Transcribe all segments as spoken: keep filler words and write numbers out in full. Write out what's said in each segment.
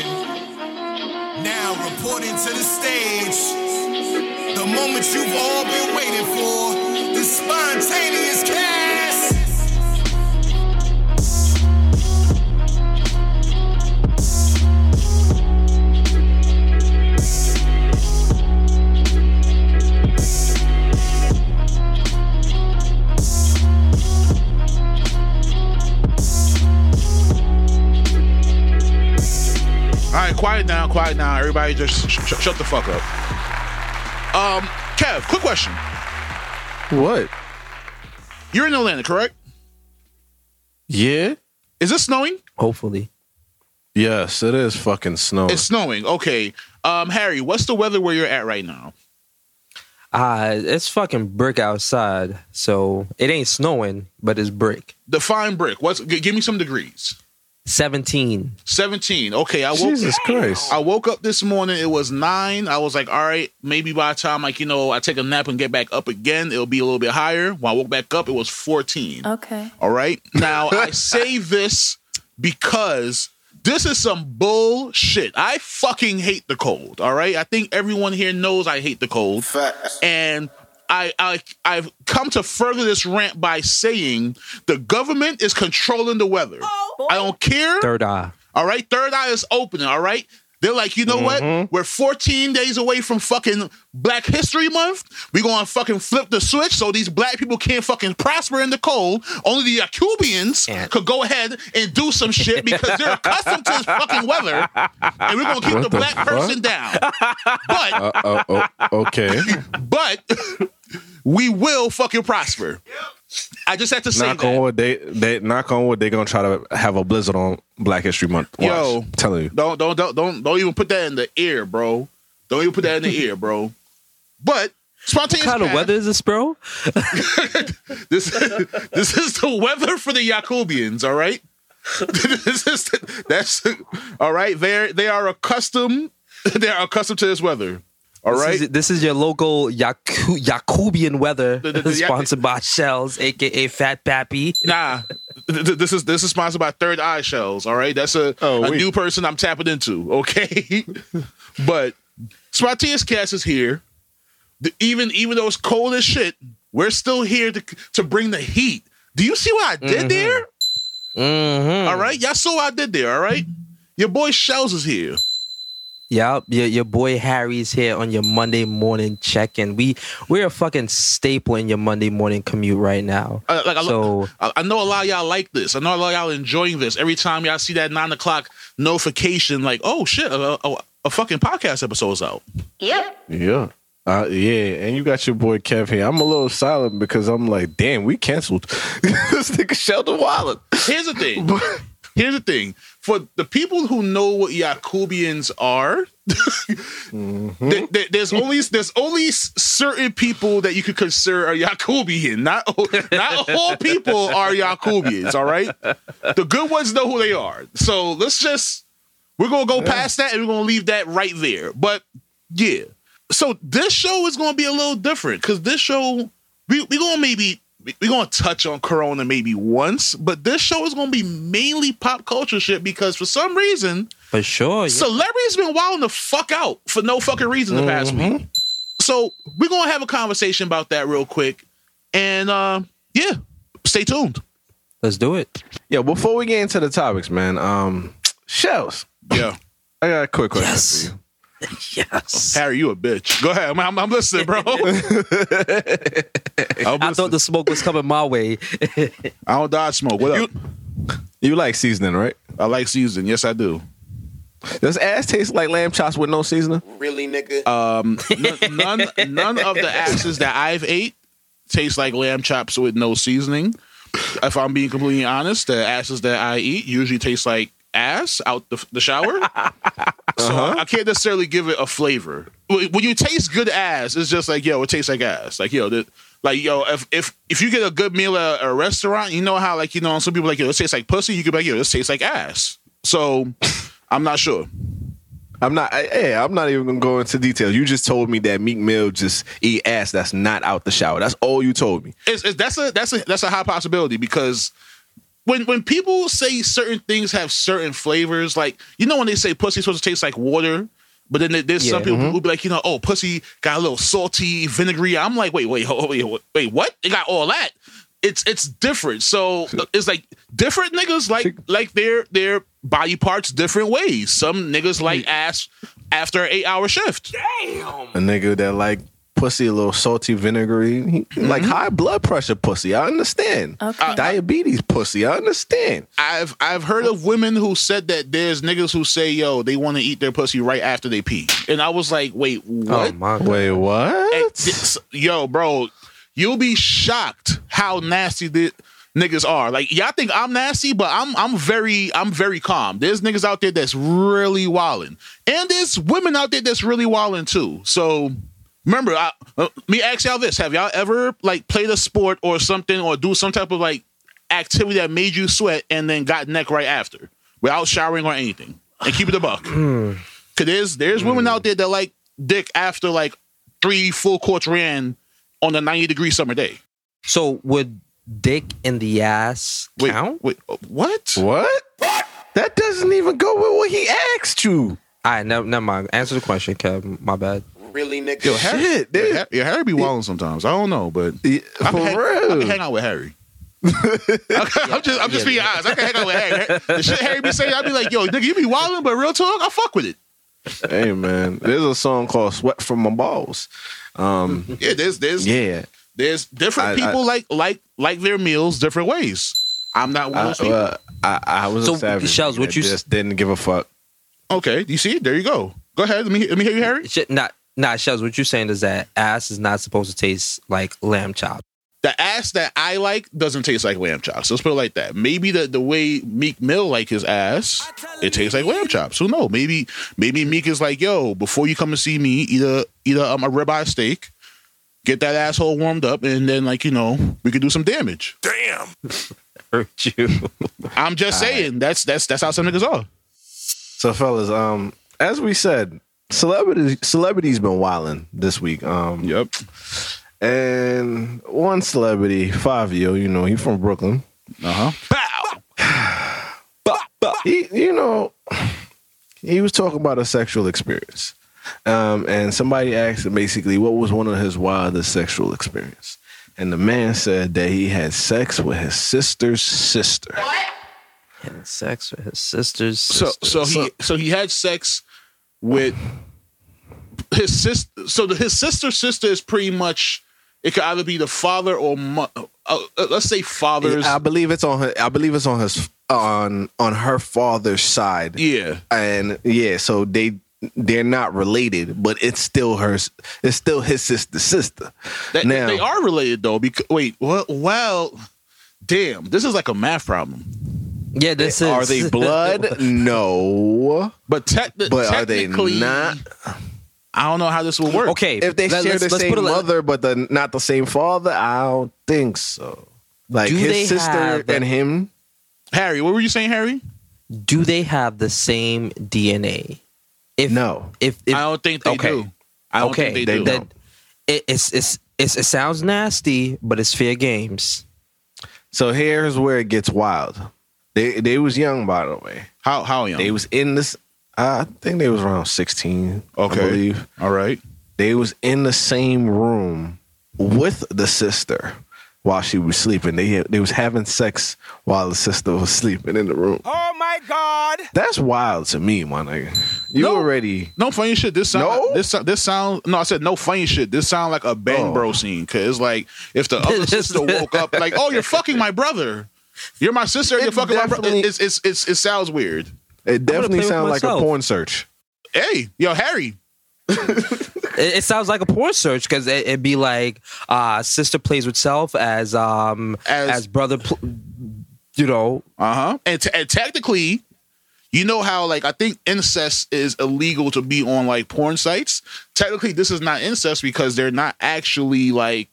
Thompson. Now reporting to the stage, the moment you've all been waiting for, the spontaneous cast. All right, quiet down, quiet down. Everybody just sh- sh- shut the fuck up. Um, Kev, quick question. What? You're in Atlanta, correct? Yeah. Is it snowing? Hopefully. Yes, it is fucking snowing. It's snowing. Okay. Um, Harry, what's the weather where you're at right now? Uh, it's fucking brick outside. So it ain't snowing, but it's brick. Define brick. What's? G- give me some degrees. seventeen seventeen Okay, I woke Jesus Christ. I woke up this morning. It was nine. I was like, all right, maybe by the time, like, you know, I take a nap and get back up again, it'll be a little bit higher. When I woke back up, it was fourteen. Okay. All right. Now, I say this because this is some bullshit. I fucking hate the cold. All right. I think everyone here knows I hate the cold. Facts. And I, I, I've come to further this rant by saying the government is controlling the weather. Oh, I don't care. Third eye. All right? Third eye is opening, all right? They're like, you know mm-hmm. what? We're fourteen days away from fucking Black History Month. We're going to fucking flip the switch so these black people can't fucking prosper in the cold. Only the Cubans yeah. could go ahead and do some shit because they're accustomed to this fucking weather. And we're going to keep what the, the black fuck? person down. But. Uh, uh, oh, okay. But. We will fucking prosper. I just have to say knock that. On wood, they, they, knock on wood, they're going to try to have a blizzard on Black History Month. Watch. Yo. I'm telling you. Don't, don't, don't, don't, don't even put that in the ear, bro. Don't even put that in the ear, bro. But spontaneous What kind cast, of weather is this, bro? this, this is the weather for the Yakubians, all right? this is the, that's, all right? They're, they are accustomed. They are accustomed to this weather. All right. This is, this is your local Yaku- Yakubian weather the, the, the, sponsored y- by Shells, a k a. Fat Pappy. Nah, this is this is sponsored by Third Eye Shells. All right, that's a, oh, a new person I'm tapping into. Okay, but Spontaneous Cast is here. The, even even though it's cold as shit, we're still here to to bring the heat. Do you see what I did mm-hmm. there? Mm-hmm. All right, y'all saw what I did there. All right, your boy Shells is here. Yup, your, your boy Harry's here on your Monday morning check-in. We, we're a fucking staple in your Monday morning commute right now. Uh, like I, so, I, I know a lot of y'all like this. I know a lot of y'all enjoying this. Every time y'all see that nine o'clock notification, like, oh, shit, a, a, a fucking podcast episode's out. Yep. Yeah. Uh, yeah, and you got your boy Kev here. I'm a little silent because I'm like, damn, we canceled. This nigga Sheldon Wallace. Here's the thing. but- Here's the thing. For the people who know what Yakubians are, mm-hmm. th- th- there's only there's only certain people that you could consider a Yakubian. Not not all people are Yakubians, all right? The good ones know who they are. So let's just, we're going to go yeah. past that and we're going to leave that right there. But yeah. So this show is going to be a little different because this show, we're we going to maybe... We're going to touch on Corona maybe once, but this show is going to be mainly pop culture shit because for some reason, for sure, yeah. celebrities been wilding the fuck out for no fucking reason the past mm-hmm. week. So we're going to have a conversation about that real quick. And uh, yeah, stay tuned. Let's do it. Yeah, before we get into the topics, man, um, Shells. Yeah. I got a quick question yes. for you. Yes, Harry, you a bitch. Go ahead. I'm, I'm, I'm listening, bro. I'm listening. I thought the smoke was coming my way. I don't dodge smoke. What you, up? You like seasoning, right? I like seasoning. Yes, I do. Does ass taste like lamb chops with no seasoning? Really, nigga? Um, n- none, none of the asses that I've ate taste like lamb chops with no seasoning. If I'm being completely honest, the asses that I eat usually taste like ass out the, the shower. So uh-huh. I can't necessarily give it a flavor. When you taste good ass, it's just like, yo, it tastes like ass. Like, yo, the, like, yo, if, if if you get a good meal at a restaurant, you know how, like, you know, some people like, yo, this tastes like pussy. You could be like, yo, this tastes like ass. So I'm not sure. I'm not, I, hey, I'm not even going to go into details. You just told me that Meek Mill just eat ass that's not out the shower. That's all you told me. It's, it's, that's a that's a, that's a high possibility because when when people say certain things have certain flavors, like, you know when they say pussy's supposed to taste like water, but then there, there's yeah, some people mm-hmm. who be like, you know, oh, pussy got a little salty, vinegary. I'm like, wait, wait, wait, wait, wait, what? It got all that. It's it's different. So it's like different niggas like like their their body parts different ways. Some niggas like ass after an eight hour shift. Damn. A nigga that like pussy a little salty, vinegary, he, mm-hmm. like high blood pressure pussy. I understand. Okay. Diabetes pussy. I understand. I've I've heard of women who said that there's niggas who say, yo, they want to eat their pussy right after they pee, and I was like, wait, what? Oh my God. Wait, what? This, yo, bro, you'll be shocked how nasty the niggas are. Like, y'all think I'm nasty, but I'm I'm very I'm very calm. There's niggas out there that's really wilding, and there's women out there that's really wilding too. So. Remember, I, uh, me ask y'all this. Have y'all ever, like, played a sport or something or do some type of, like, activity that made you sweat and then got neck right after without showering or anything? And keep it a buck. Because there's, there's women out there that like dick after, like, three full quarts ran on a ninety-degree summer day. So would dick in the ass count? Wait, wait, what? What? What? That doesn't even go with what he asked you. All right, never, never mind. Answer the question, Kev. My bad. Really, nigga? Yo, Harry, shit, dude. Yo, Harry, Harry be wilding sometimes. I don't know, but yeah, for I can hang, real. I can hang out with Harry. I'm just, I'm just yeah, being yeah. honest. I can hang out with Harry. The shit Harry be saying, I be like, yo, nigga, you be wilding, but real talk, I fuck with it. Hey man, there's a song called "Sweat from My Balls." Um, yeah, there's, there's, yeah, there's different I, people I, like, like, like their meals different ways. I'm not one I, of those people. Uh, I, I was so, a savage. Shells, what I you just s- didn't give a fuck. Okay, you see, there you go. Go ahead, let me, let me hear you, Harry. Shit, not. Nah, Shells, what you're saying is that ass is not supposed to taste like lamb chop. The ass that I like doesn't taste like lamb chops. Let's put it like that. Maybe the, the way Meek Mill like his ass, it tastes like lamb chops. Who knows? Maybe maybe Meek is like, yo, before you come and see me, eat a, eat a, um, a ribeye steak, get that asshole warmed up, and then, like, you know, we could do some damage. Damn. Hurt you. I'm just All saying. Right. That's, that's, that's how some niggas are. So, fellas, um, as we said, Celebrities, celebrities been wilding this week. Um, yep. And one celebrity, Fivio, you know, he from Brooklyn. Uh huh. Bow. Bow. Bow. He, you know, he was talking about a sexual experience, um, and somebody asked him basically what was one of his wildest sexual experience, and the man said that he had sex with his sister's sister. What? He had sex with his sister's sister. So, so he, so he had sex. With his sister, so the, his sister's sister is pretty much, it could either be the father or mo- uh, let's say father's. I believe it's on her. I believe it's on his on on her father's side. Yeah, and yeah, so they they're not related, but it's still her. It's still his sister's sister. That, now they are related though. Because wait, what? Well, damn, this is like a math problem. Yeah, this they, is. Are they blood? No. But, te- but are they not? I don't know how this will work. Okay. If they let, share the same mother, like, but the, not the same father, I don't think so. Like his sister have, and him. Harry, what were you saying, Harry? Do they have the same D N A? If, no. If, if I don't think they okay. do. I don't okay. think they, they do. That, it, it's, it's, it's, it sounds nasty, but it's fair games. So here's where it gets wild. They they was young, by the way. How how young? They was in this. Uh, I think they was around sixteen. Okay, I believe. All right. They was in the same room with the sister while she was sleeping. They they was having sex while the sister was sleeping in the room. Oh my God, that's wild to me, my nigga. You no, already no funny shit. This sound, no this this sound no. I said no funny shit. This sound like a Bang oh. Bro scene because like if the other sister woke up like, oh, you're fucking my brother. You're my sister. You're fucking my brother. It's, it's, it's, it sounds weird. It definitely sounds like a porn search. Hey, yo, Harry. it, it sounds like a porn search because it, it'd be like uh, sister plays with self as um as, as brother, pl- you know. Uh huh. And, t- and technically, you know how like I think incest is illegal to be on like porn sites. Technically, this is not incest because they're not actually like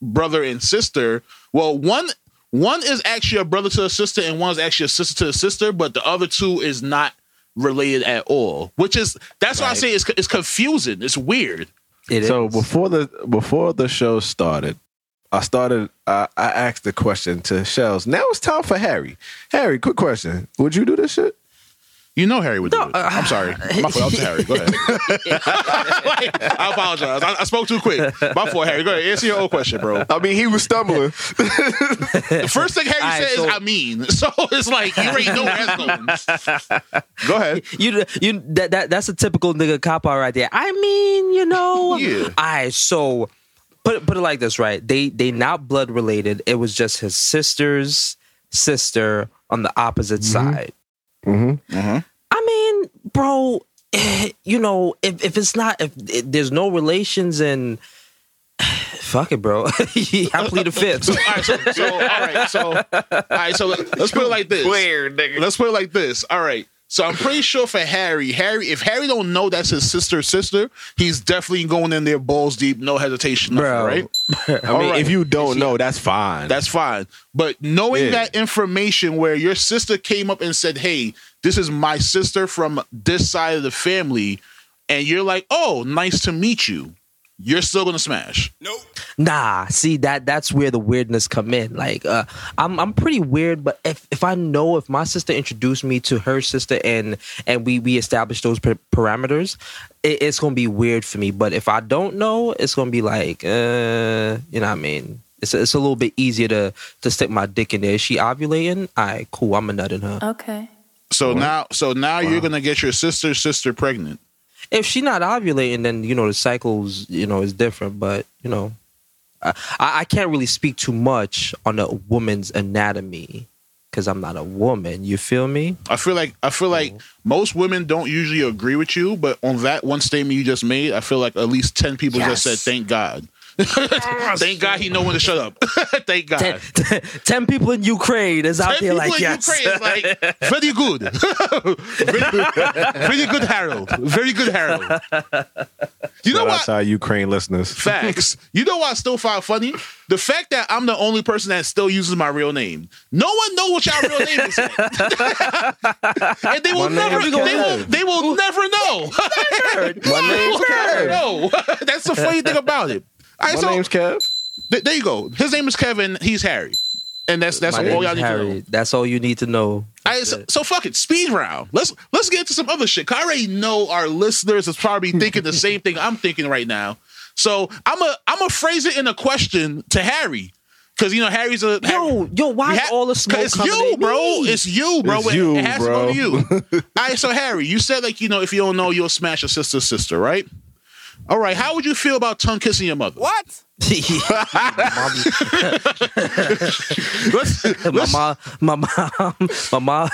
brother and sister. Well, one. One is actually a brother to a sister, and one is actually a sister to a sister, but the other two is not related at all. Which is that's right. Why I say it's it's confusing. It's weird. It so is. before the before the show started, I started, I, I asked the question to Shells. Now it's time for Harry. Harry, quick question. Would you do this shit? You know Harry would no, do it. Uh, I'm sorry. My fault, Harry. Go ahead. Like, I apologize. I, I spoke too quick. My fault, Harry. Go ahead. Answer your old question, bro. I mean, he was stumbling. The first thing Harry right, says, so- I mean. So it's like, you already know where that's going. Go ahead. You, you, that, that, that's a typical nigga cop-out right there. I mean, you know. Yeah. All right, so... Put, put it like this, right? They they not blood related. It was just his sister's sister on the opposite mm-hmm. side. Mm-hmm. Mm-hmm. I mean, bro, you know, if, if it's not, if, if there's no relations and fuck it, bro. I plead the fifth. So, all right, so, so, all right, so, all right, so let's put it like this. Weird, nigga. Let's put it like this. All right. So I'm pretty sure for Harry, Harry, if Harry don't know that's his sister's sister, he's definitely going in there balls deep, no hesitation, nothing, bro. Right? I mean, right. If you don't she, know, that's fine. That's fine. But knowing yeah. that information where your sister came up and said, hey, this is my sister from this side of the family, and you're like, oh, nice to meet you, you're still gonna smash. Nope. Nah, see that that's where the weirdness come in. Like, uh, I'm I'm pretty weird, but if, if I know if my sister introduced me to her sister and and we we established those per- parameters, it, it's gonna be weird for me. But if I don't know, it's gonna be like, uh, you know what I mean? It's a, it's a little bit easier to to stick my dick in there. Is she ovulating? All right, cool. I'm a nut in her. Okay. So wow. now, so now wow. you're gonna get your sister's sister pregnant. If she's not ovulating, then, you know, the cycles, you know, is different. But, you know, I, I can't really speak too much on a woman's anatomy because I'm not a woman. You feel me? I feel like I feel like most women don't usually agree with you. But on that one statement you just made, I feel like at least ten people yes. just said, thank God. Thank God he know when to shut up. Thank God. Ten, ten, ten people in Ukraine is out ten there like, yes. Ten people in Ukraine is like, very good. very good. Very good, Harold. Very good, Harold. You know what? Outside Ukraine listeners. Facts. You know what I still find funny? The fact that I'm the only person that still uses my real name. No one knows what y'all real name is. And they will my never they will, they will never know. Never. My name's Kev. No. That's the funny thing about it. All right, my so, name's Kev. Th- there you go. His name is Kevin. He's Harry, and that's that's my all y'all need Harry. to know. That's all you need to know. All right, so, so fuck it. Speed round. Let's let's get into some other shit. Cause I already know our listeners is probably thinking the same thing I'm thinking right now. So I'm a I'm gonna phrase it in a question to Harry. Cause you know Harry's a Harry. yo yo. Why ha- all the smoke? It's you, bro. It's you, bro. It's it, you, it has bro. to go to you. All right, so Harry, you said like you know if you don't know you'll smash your sister's sister, right? All right, how would you feel about tongue kissing your mother? What? let's, let's, my mom, my mom, my mom,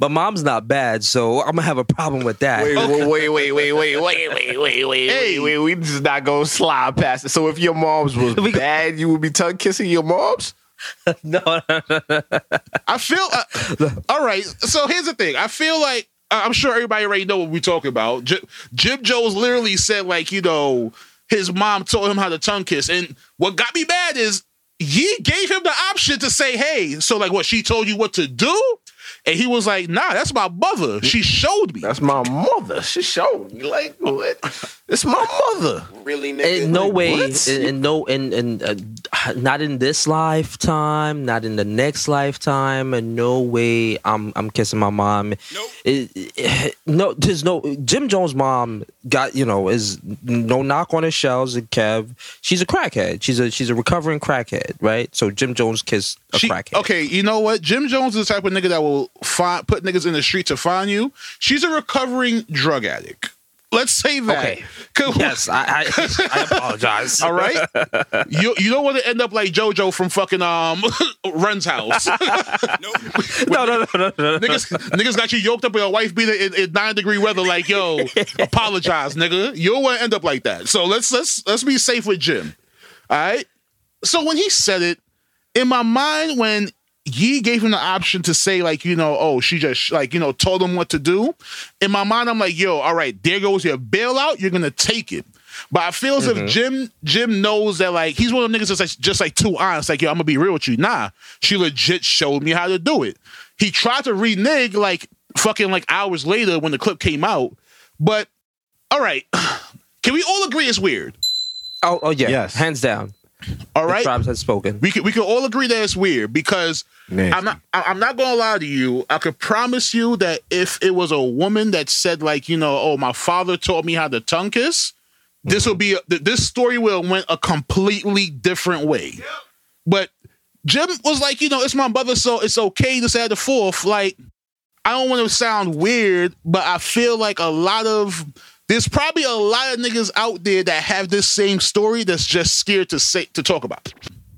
my mom's not bad, so I'm gonna have a problem with that. Wait, okay. wait, wait, wait, wait, wait, wait, wait, wait, hey. wait, wait. We just not gonna slide past it. So if your mom's was bad, you would be tongue kissing your mom's? no, no, no, no. I feel. Uh, all right, so here's the thing. I feel like. I'm sure everybody already know what we're talking about. J- Jim Jones literally said, like, you know, his mom taught him how to tongue kiss. And what got me mad is Yee gave him the option to say, hey, so, like, what, she told you what to do? And he was like, nah, that's my mother. She showed me. That's my mother. She showed me. Like, what? It's my mother. Really, nigga? In no like, way. In, in no, in, in, uh, not in this lifetime, not in the next lifetime, and no way I'm I'm kissing my mom. Nope. It, it, no, there's no, Jim Jones' mom got, you know, is no knock on his shells and Kev. She's a crackhead. She's a, she's a recovering crackhead, right? So Jim Jones kissed a she, crackhead. Okay, you know what? Jim Jones is the type of nigga that will Find, put niggas in the street to find you. She's a recovering drug addict. Let's say that. Okay. Yes, I, I, I apologize. All right, you you don't want to end up like JoJo from fucking um Run's house. Nope. no, no, no, no, no, niggas, niggas got you yoked up with your wife beater in, in nine degree weather. Like, yo, apologize, nigga. You don't want to end up like that. So let's let's let's be safe with Jim. All right. So when he said it, in my mind, when Yee gave him the option to say, like, you know, oh, she just, like, you know, told him what to do. In my mind, I'm like, yo, all right, there goes your bailout. You're going to take it. But I feel as mm-hmm. if Jim Jim knows that, like, he's one of them niggas that's like, just, like, too honest. Like, yo, I'm going to be real with you. Nah, she legit showed me how to do it. He tried to renege, like, fucking, like, hours later when the clip came out. But, all right, can we all agree it's weird? Oh, oh yeah. Yes. Hands down. All right, the tribes has spoken. We can we can all agree that it's weird because Nasty. I'm not I'm not gonna lie to you. I could promise you that if it was a woman that said like you know oh my father taught me how to tongue kiss, mm-hmm. this will be a, this story will went a completely different way. Yep. But Jim was like you know it's my brother so it's okay to say the fourth. Like I don't want to sound weird, but I feel like a lot of There's probably a lot of niggas out there that have this same story that's just scared to say to talk about.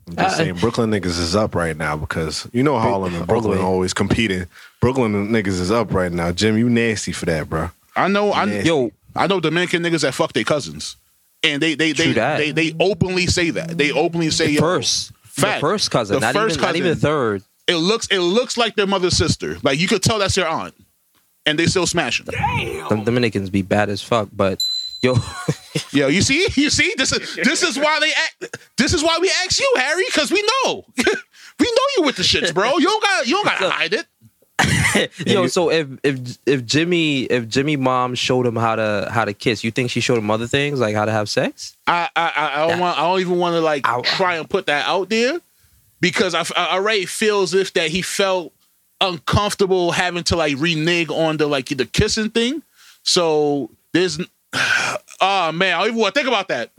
I'm just saying, Brooklyn niggas is up right now because you know Harlem and Brooklyn are always competing. Brooklyn niggas is up right now. Jim, you nasty for that, bro. I know. I, yo, I know Dominican niggas that fuck their cousins, and they they they they, they they openly say that. They openly say the first, fact, the first cousin, the not first even, cousin, not even third. It looks it looks like their mother's sister. Like you could tell that's their aunt. And they still smashing. Damn. Them Dominicans be bad as fuck, but yo, yo, you see, you see, this is this is why they act. This is why we ask you, Harry, because we know, we know you with the shits, bro. You don't got, you don't gotta so, hide it. Yo, so if if if Jimmy if Jimmy mom showed him how to how to kiss, you think she showed him other things like how to have sex? I I I don't want I don't even want to like I, try and put that out there because I, I already feel as if that he felt uncomfortable having to like renege on the like the kissing thing. So there's oh man, I don't even want to think about that.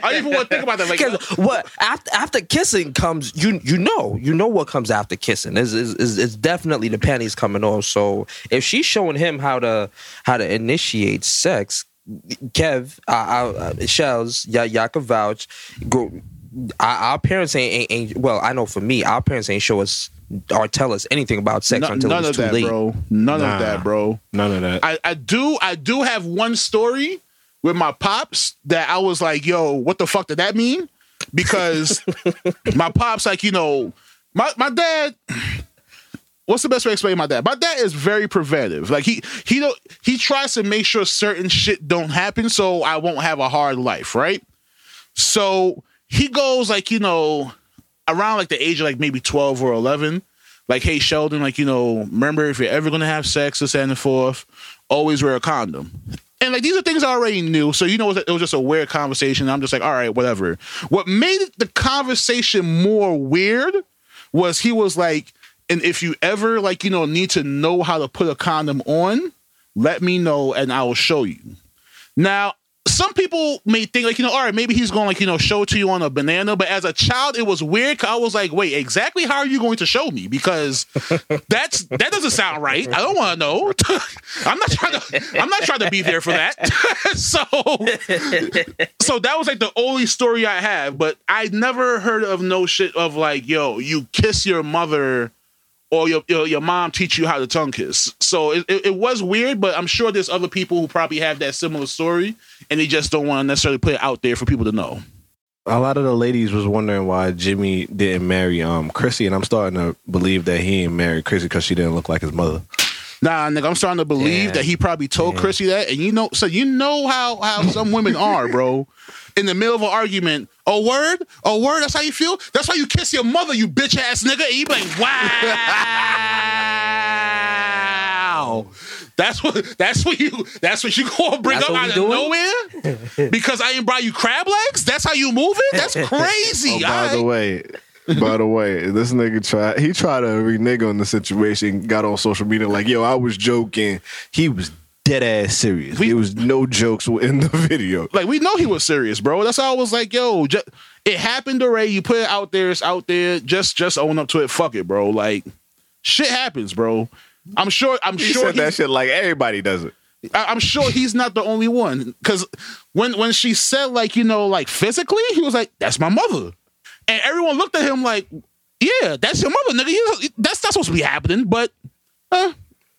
I don't even want to think about that. Like, what after after kissing comes, you you know, you know what comes after kissing. It's, it's, it's definitely the panties coming off. So if she's showing him how to how to initiate sex, Kev, I, I, Shells, y'all y- can vouch. Go, our parents ain't, ain't, ain't well. I know for me, our parents ain't show us or tell us anything about sex no, until it's too that, late. Bro. None nah, of that, bro. None of that. I, I do. I do have one story with my pops that I was like, "Yo, what the fuck did that mean?" Because my pops, like, you know, my my dad. What's the best way to explain my dad? My dad is very preventive. Like he he don't he tries to make sure certain shit don't happen, so I won't have a hard life, right? So he goes like, you know, around like the age of like maybe twelve or eleven, like, hey, Sheldon, like, you know, remember if you're ever going to have sex, this and the fourth, always wear a condom. And like, these are things I already knew. So, you know, it was just a weird conversation. I'm just like, all right, whatever. What made the conversation more weird was he was like, and if you ever like, you know, need to know how to put a condom on, let me know and I will show you. Now, some people may think like, you know, all right, maybe he's going to like, you know, show it to you on a banana. But as a child, it was weird. 'Cause I was like, wait, exactly how are you going to show me? Because that's that doesn't sound right. I don't want to know. I'm not trying to I'm not trying to be there for that. so so that was like the only story I have. But I never heard of no shit of like, yo, you kiss your mother or your your, your mom teach you how to tongue kiss. So it, it, it was weird, but I'm sure there's other people who probably have that similar story, and they just don't want to necessarily put it out there for people to know. A lot of the ladies was wondering why Jimmy didn't marry um Chrissy, and I'm starting to believe that he ain't married Chrissy because she didn't look like his mother. Nah, nigga, I'm starting to believe yeah. that he probably told yeah. Chrissy that, and you know, so you know how how some women are, bro. In the middle of an argument, a word, a word, that's how you feel? That's why you kiss your mother, you bitch-ass nigga. And you be like, wow. That's what that's what you that's what you gonna bring that's up out of doing? nowhere? Because I ain't brought you crab legs? That's how you move it? That's crazy. Oh, by I... the way, by the way, this nigga tried he tried to renege on the situation, got on social media like, yo, I was joking. He was dead ass serious. We, it was no jokes in the video. Like, we know he was serious, bro. That's how I was like, yo, just, it happened already. You put it out there, it's out there. Just just own up to it. Fuck it, bro. Like, shit happens, bro. I'm sure I'm he sure said he, that shit like everybody does it. I, I'm sure he's not the only one. 'Cause when when she said, like, you know, like physically, he was like, that's my mother. And everyone looked at him like, yeah, that's your mother, nigga. That's not supposed to be happening, but uh,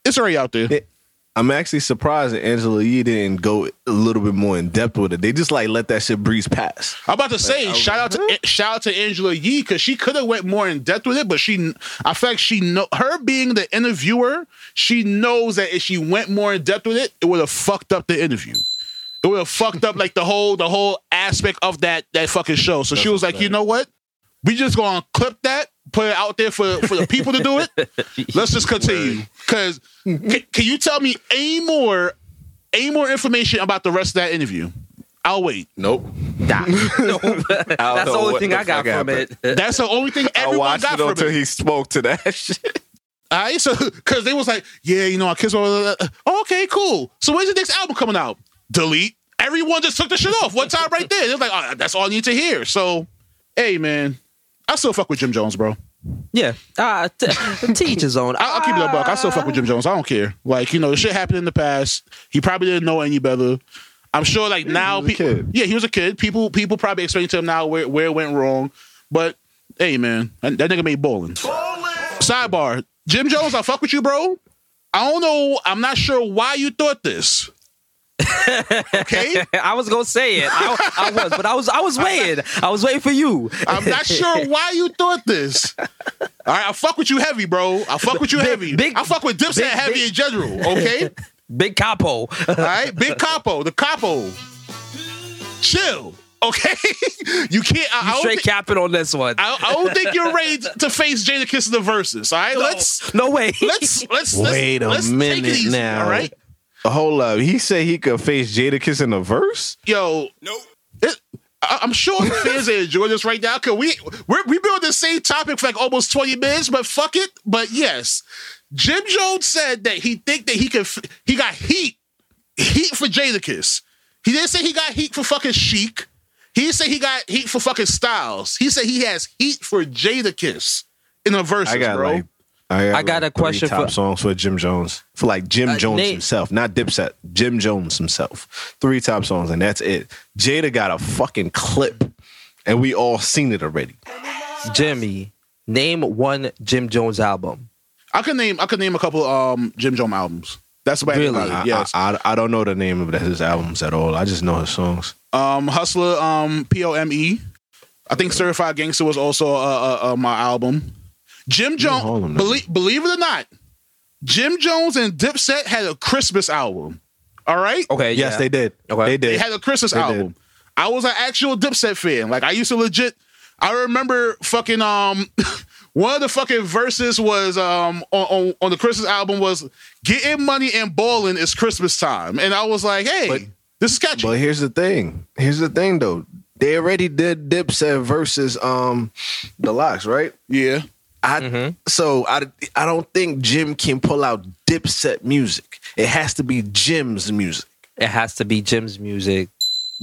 it's already out there. It, I'm actually surprised that Angela Yee didn't go a little bit more in depth with it. They just like let that shit breeze past. I'm about to say like, shout out like, to shout out to Angela Yee because she could have went more in depth with it, but she, I feel like she know her being the interviewer, she knows that if she went more in depth with it, it would have fucked up the interview. It would have fucked up like the whole the whole aspect of that that fucking show. So That's she was like, bad. You know what? We just gonna clip that, put it out there for, for the people to do it. Let's just continue. Because can, can you tell me any more, any more information about the rest of that interview? I'll wait. Nope. Nah. Nope. That's the only thing I got from it. That's the only thing everyone got from it. I watched it until he spoke to that shit. All right, so because they was like, yeah, you know, I kissed. Oh, okay, cool. So when's the next album coming out? Delete. Everyone just took the shit off one time right there. They're like, oh, that's all I need to hear. So, hey, man, I still fuck with Jim Jones, bro. Yeah, uh, t- teach his own. I'll, I'll keep it a buck. I still fuck with Jim Jones. I don't care. Like, you know, the shit happened in the past. He probably didn't know any better. I'm sure, like, he now, people, yeah, he was a kid. People, people probably explain to him now where, where it went wrong. But hey, man, that, that nigga made bowling. Sidebar: Jim Jones, I fuck with you, bro. I don't know. I'm not sure why you thought this. Okay, I was gonna say it. I, I was, but I was, I was waiting. I was waiting for you. I'm not sure why you thought this. All right, I fuck with you heavy, bro. I fuck with you big, heavy. Big, I fuck with Dipset big, heavy big, in general. Okay, big capo. All right, big capo. The capo. Chill. Okay, you can't. I, you I straight th- capping on this one. I, I don't think you're ready to face Jadakiss in the verses. All right, no, let's. No way. Let's let's wait let's, a let's minute take it easy, now. All right, hold up. He said he could face Jadakiss in the verse. Yo, nope. It, I, I'm sure the fans are enjoying this right now because we we're, we've been on the same topic for like almost twenty minutes. But fuck it. But yes, Jim Jones said that he think that he could. He got heat heat for Jadakiss. He didn't say he got heat for fucking Sheek. He said he got heat for fucking Styles. He said he has heat for Jadakiss in the verses, I got, bro. Like, I got, I got like, a question three top for songs for Jim Jones. For like Jim uh, Jones Nate. himself, not Dipset. Jim Jones himself. Three top songs, and that's it. Jada got a fucking clip, and we all seen it already. Jimmy, name one Jim Jones album. I could name. I could name a couple um, Jim Jones albums. That's about really? I, yes. I, I, I don't know the name of his albums at all. I just know his songs. Um, Hustler, um, P O M E. I think Certified Gangster was also uh, uh, uh, my album. Jim Jones, believe, believe it or not, Jim Jones and Dipset had a Christmas album. All right? Okay, yes, yeah. they did. Okay. They did. They had a Christmas they album. Did. I was an actual Dipset fan. Like, I used to legit, I remember fucking, um, one of the fucking verses was um on, on, on the Christmas album was getting money and balling is Christmas time. And I was like, hey, but, this is catchy. But here's the thing. Here's the thing, though. They already did Dipset versus um The Lox, right? Yeah. I mm-hmm. So I, I don't think Jim can pull out Dipset music. It has to be Jim's music. It has to be Jim's music.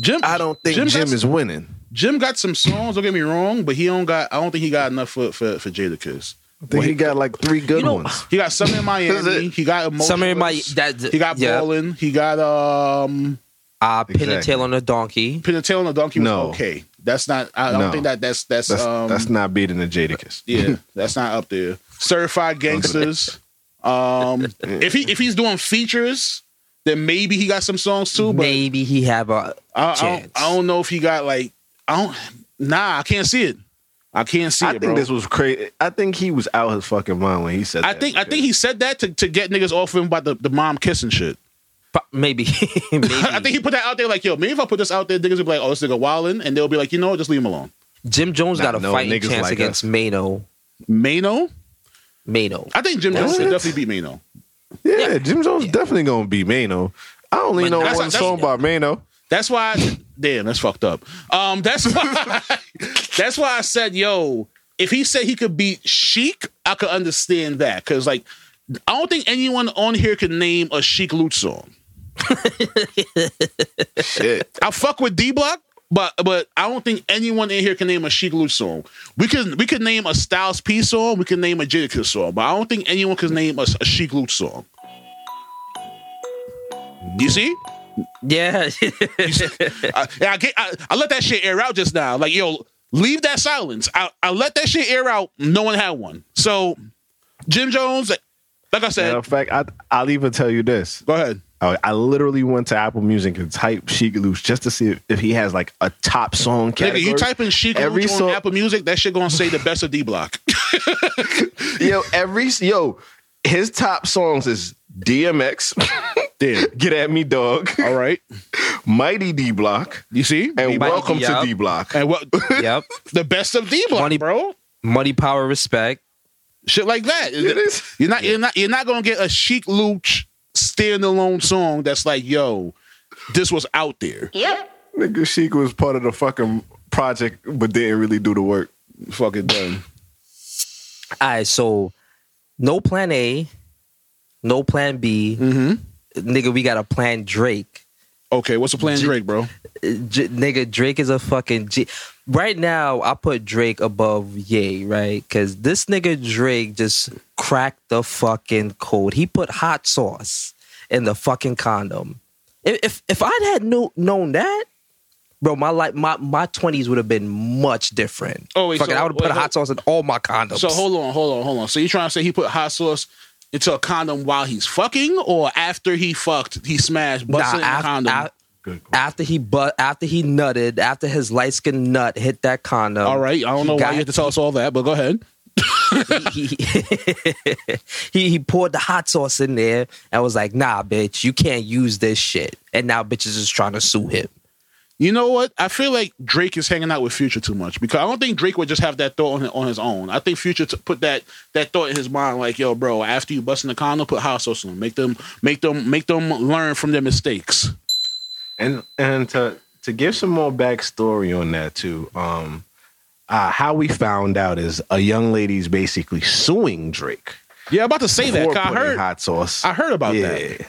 Jim, I don't think Jim, Jim is some, winning. Jim got some songs, don't get me wrong, but he don't got. I don't think he got enough for for, for Jadakiss. I think well, he got like three good you know, ones. He got Summer in Miami. He got Emotionless. Summer in Miami. He got yeah. Ballin'. He got um. Uh, pin exactly. and tail on a donkey. Pin and tail on a donkey was no. okay. That's not. I don't no. think that that's that's that's, um, that's not beating the Jadakiss. Yeah, that's not up there. Certified Gangsters. um, if he if he's doing features, then maybe he got some songs too. But maybe he have a I, chance. I don't, I don't know if he got like. I don't. Nah, I can't see it. I can't see I it. I think bro. This was crazy. I think he was out his fucking mind when he said. I that think. I think he said that to, to get niggas off him about the, the mom kissing shit. Maybe. Maybe. I think he put that out there like, yo, maybe if I put this out there, niggas will be like, oh, this nigga wildin', and they'll be like, you know, just leave him alone. Jim Jones Not got a no fighting chance like against us. Mano. Mano? Mano. I think Jim Jones should definitely beat Mano. Yeah, yeah. Jim Jones yeah. definitely gonna beat Mano. I only but know that's, one that's, song by Mano. That's why, I, damn, that's fucked up. Um, that's why, that's why I said, yo, if he said he could beat Sheek, I could understand that, because like, I don't think anyone on here can name a Sheek Louch song. Shit. I fuck with D-Block, but but I don't think anyone in here can name a Sheek Louch song. We can we could name a Styles P song, we can name a Jadakiss song, but I don't think anyone can name a, a Sheek Louch song. You see? Yeah. You see? I, I, get, I, I let that shit air out just now. Like, yo, leave that silence. I, I let that shit air out. No one had one. So, Jim Jones, like I said. In fact, I, I'll even tell you this. Go ahead. I, I literally went to Apple Music and typed Sheek Louch just to see if, if he has like a top song category. Nigga, you type in Sheek Louch song- on Apple Music, that shit gonna say the best of D-Block. Yo, every yo, his top songs is D M X, Damn. Get At Me Dog. All right. Mighty D-Block. You see? And Mighty, Welcome D, yep. to D-Block. And what? Yep. The best of D-Block, money, bro. Money, power, respect. Shit like that. It is. You're not. You're not. You're not gonna get a Sheek Louch standalone song that's like, yo, this was out there. Yep. Nigga, Sheek was part of the fucking project, but didn't really do the work. Fuck it, done. All right, so no plan A, no plan B. Mm-hmm. Nigga, we got a plan Drake. Okay, what's a plan G- Drake, bro? G- nigga, Drake is a fucking G. Right now, I put Drake above Ye, right? Because this nigga Drake just cracked the fucking code. He put hot sauce in the fucking condom. If if I'd had no, known that, bro, my life, my my twenties would have been much different. Oh, wait, fucking, so, I would have put wait, hot wait. sauce in all my condoms. So hold on, hold on, hold on. So you trying to say he put hot sauce into a condom while he's fucking, or after he fucked, he smashed, busted nah, in af- the condom? Af- Good after he but after he nutted, after his light skinned nut hit that condom. All right, I don't know got, why you have to tell us all that, but go ahead. he, he, he he poured the hot sauce in there and was like, "Nah, bitch, you can't use this shit." And now bitches is trying to sue him. You know what? I feel like Drake is hanging out with Future too much, because I don't think Drake would just have that thought on, on his own. I think Future t- put that that thought in his mind, like, "Yo, bro, after you bust in the condom, put hot sauce on them. Make them make them make them learn from their mistakes." And and to to give some more backstory on that too, um, uh, how we found out is a young lady's basically suing Drake. Yeah, I'm about to say that. I heard hot sauce. I heard about yeah. that.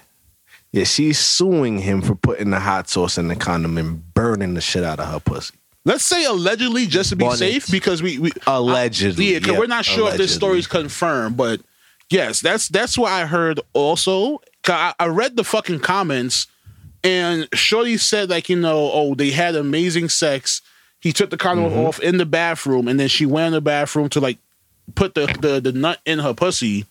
Yeah, she's suing him for putting the hot sauce in the condom and burning the shit out of her pussy. Let's say allegedly, just to be Bonnet. safe, because we, we allegedly, I, yeah, because yep, we're not sure allegedly. if this story's confirmed. But yes, that's that's what I heard. Also, I, I read the fucking comments. And Shorty said, like, you know, oh, they had amazing sex. He took the condom mm-hmm. off in the bathroom, and then she went in the bathroom to, like, put the, the, the nut in her pussy,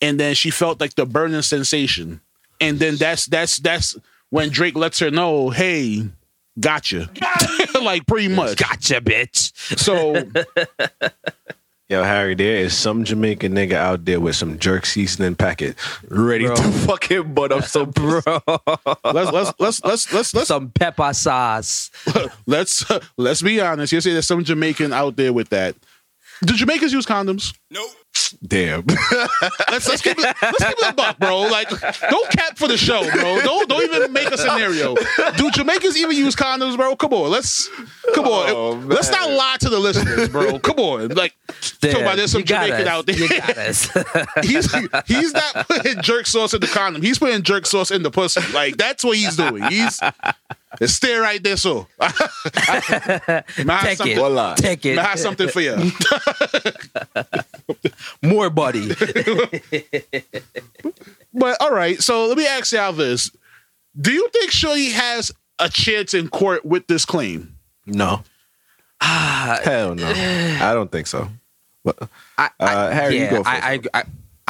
and then she felt, like, the burning sensation. And then that's that's that's when Drake lets her know, hey, gotcha. Like, pretty much. Gotcha, bitch. So... Yo, Harry, there is some Jamaican nigga out there with some jerk seasoning packet ready bro. to fucking butt up some bro. Let's let's let's let's let's let's some pepper sauce. Let's let's be honest. You say there's some Jamaican out there with that. Do Jamaicans use condoms? Nope. Damn. let's let's keep it let's keep it a buck, bro. Like, don't cap for the show, bro. Don't don't even make a scenario. Do Jamaicans even use condoms, bro? Come on. Let's come on. Oh, let's not lie to the listeners, bro. Come on. Like, Damn, talk about there's some Jamaican us. out there. You got us. he's he's not putting jerk sauce in the condom. He's putting jerk sauce in the pussy. Like, that's what he's doing. He's It's still right there, so. I, take, it. Voila. Take it. I have something for you. More, buddy. But, all right, so let me ask y'all this. Do you think Shorty has a chance in court with this claim? No. Uh, Hell no. I don't think so. But, I, I, uh, Harry, yeah, you go first. I, I, I,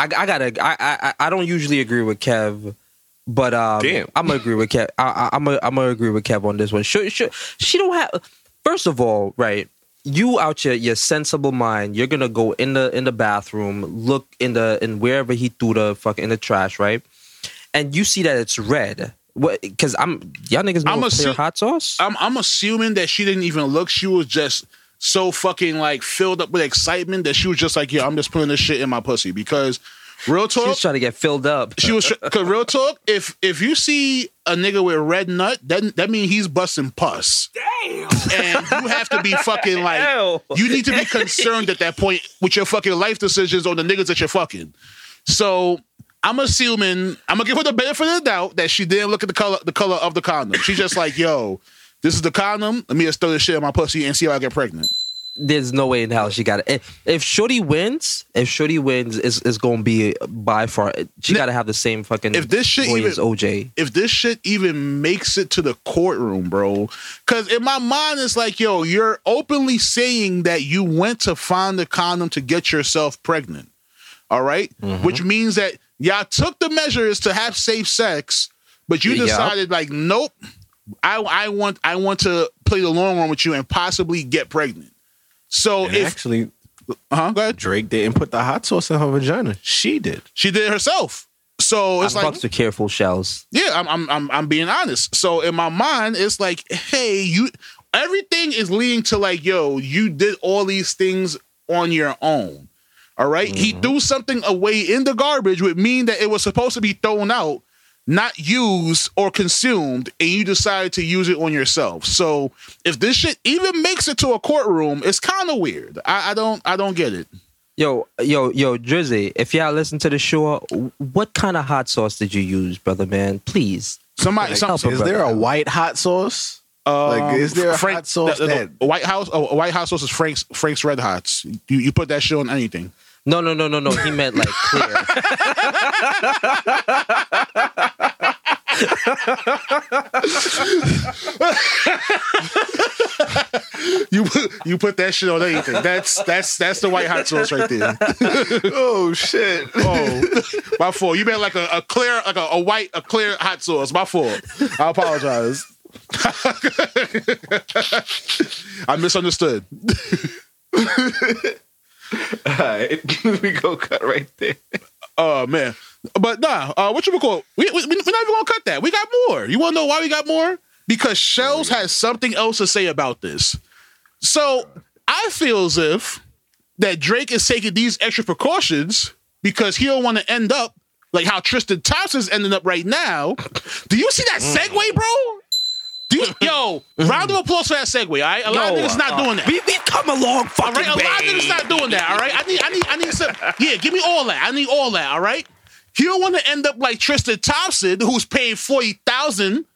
I, gotta, I, I, I don't usually agree with Kev. But um, I'm gonna agree with Kev. I, I, I'm gonna I'm gonna agree with Kev on this one. She, she, she don't have. First of all, right? You out your your sensible mind. You're gonna go in the in the bathroom, look in the in wherever he threw the fucking in the trash, right? And you see that it's red. What? Because I'm y'all niggas know assu- clear hot sauce. I'm I'm assuming that she didn't even look. She was just so fucking like filled up with excitement that she was just like, yeah, I'm just putting this shit in my pussy because. Real talk. She was trying to get filled up. She was cause real talk. If if you see a nigga with a red nut, that that means he's busting pus. Damn. And you have to be fucking like Hell. you need to be concerned at that point with your fucking life decisions on the niggas that you're fucking. So I'm assuming I'm gonna give her the benefit of the doubt that she didn't look at the color the color of the condom. She's just like, yo, this is the condom. Let me just throw this shit in my pussy and see how I get pregnant. There's no way in hell she got it. If Shorty wins, if Shorty wins, it's, it's going to be by far. She got to have the same fucking if this shit even, as O J. If this shit even makes it to the courtroom, bro. Because in my mind, it's like, yo, you're openly saying that you went to find the condom to get yourself pregnant. All right? Mm-hmm. Which means that y'all took the measures to have safe sex, but you decided, yep. like, nope, I, I want I want to play the long run with you and possibly get pregnant. So and if actually, uh-huh, go ahead. Drake didn't put the hot sauce in her vagina. She did. She did it herself. So it's I like fucks with careful shells. Yeah, I'm, I'm, I'm, I'm being honest. So in my mind, it's like, hey, you. Everything is leading to like, yo, you did all these things on your own. All right, mm-hmm. He threw something away in the garbage, which mean that it was supposed to be thrown out. not used or consumed, and you decided to use it on yourself. So if this shit even makes it to a courtroom, it's kind of weird. I, I don't, I don't get it. Yo, yo, yo, Drizzy, if y'all listen to the show, what kind of hot sauce did you use, brother, man? Please. Somebody, like, some, is brother. There a white hot sauce? Um, like, is there a Frank, hot sauce? The, the, that... White house, oh, white hot sauce is Frank's Frank's Red Hots. You you put that shit on anything. No, no, no, no, no. He meant like clear. you put, you put that shit on anything. That's that's that's the white hot sauce right there. Oh shit! Oh, my fault. You meant like a, a clear, like a, a white, a clear hot sauce. My fault. I apologize. I misunderstood. Alright, we go cut right there. Oh uh, man, but nah. Uh, what you would call? We we we're not even gonna cut that. We got more. You want to know why we got more? Because Shells has something else to say about this. So I feel as if that Drake is taking these extra precautions because he don't want to end up like how Tristan Thompson's ending up right now. Do you see that segue, bro? You, yo, round of applause for that segue, all right? A lot yo, of niggas not uh, doing that. We, we've come along fucking way. All right, a lot of niggas not doing that, all right? I need, I need, I need some, yeah, give me all that. I need all that, all right? He don't want to end up like Tristan Thompson, who's paid forty thousand dollars